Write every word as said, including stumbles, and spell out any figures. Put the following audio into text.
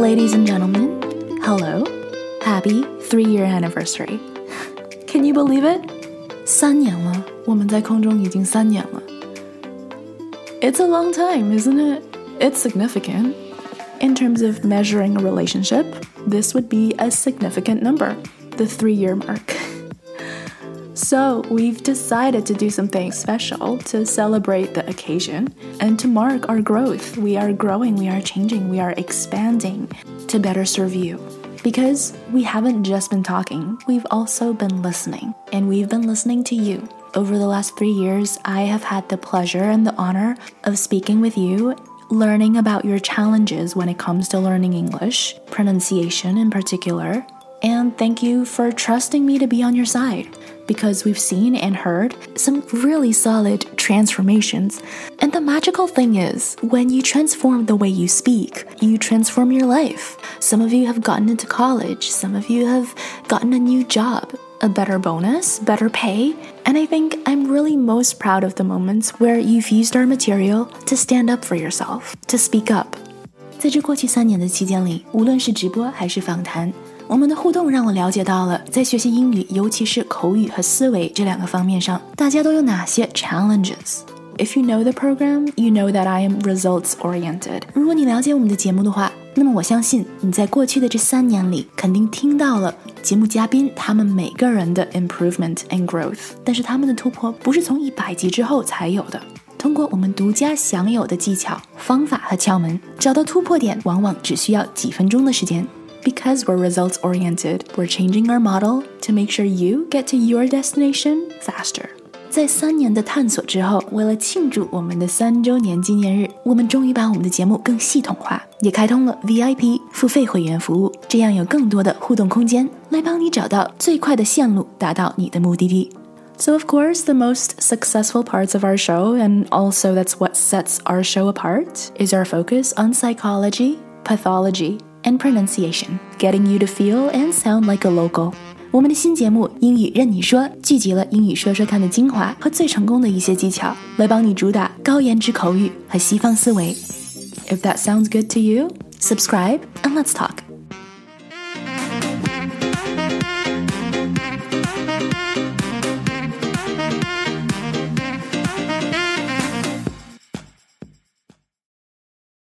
ladies and gentlemen, hello, happy three-year anniversary. Can you believe it? 三年了，我们在空中已经三年了。It's a long time, isn't it? It's significant. In terms of measuring a relationship, this would be a significant number, the three-year mark. So we've decided to do something special to celebrate the occasion and to mark our growth. We are growing, we are changing, we are expanding to better serve you. Because we haven't just been talking, we've also been listening. And we've been listening to you. Over the last three years, I have had the pleasure and the honor of speaking with you, learning about your challenges when it comes to learning English, pronunciation in particular. And thank you for trusting me to be on your side, because we've seen and heard some really solid transformations. And the magical thing is, when you transform the way you speak, you transform your life. Some of you have gotten into college, some of you have gotten a new job, a better bonus, better pay. And I think I'm really most proud of the moments where you've used our material to stand up for yourself, to speak up. 在这过去三年的期间里，无论是直播还是访谈，我们的互动让我了解到了，在学习英语，尤其是口语和思维这两个方面上，大家都有哪些 challenges。If you know the program, you know that I am results-oriented. 如果你了解我们的节目的话，那么我相信你在过去的这三年里，肯定听到了节目嘉宾他们每个人的 improvement and growth。但是他们的突破不是从一百集之后才有的。通过我们独家享有的技巧、方法和窍门，找到突破点，往往只需要几分钟的时间。Because we're results-oriented, we're changing our model to make sure you get to your destination faster. 在三年的探索之后，为了庆祝我们的三周年纪念日，我们终于把我们的节目更系统化，也开通了 V I P 付费会员服务，这样有更多的互动空间，来帮你找到最快的线路，达到你的目的地。So of course, the most successful parts of our show, and also that's what sets our show apart, is our focus on psychology, pathology,and pronunciation, getting you to feel and sound like a local. 我们的新节目《英语任你说》聚集了英语说说看的精华和最成功的一些技巧，来帮你主打高颜值口语和西方思维。If that sounds good to you, subscribe and let's talk.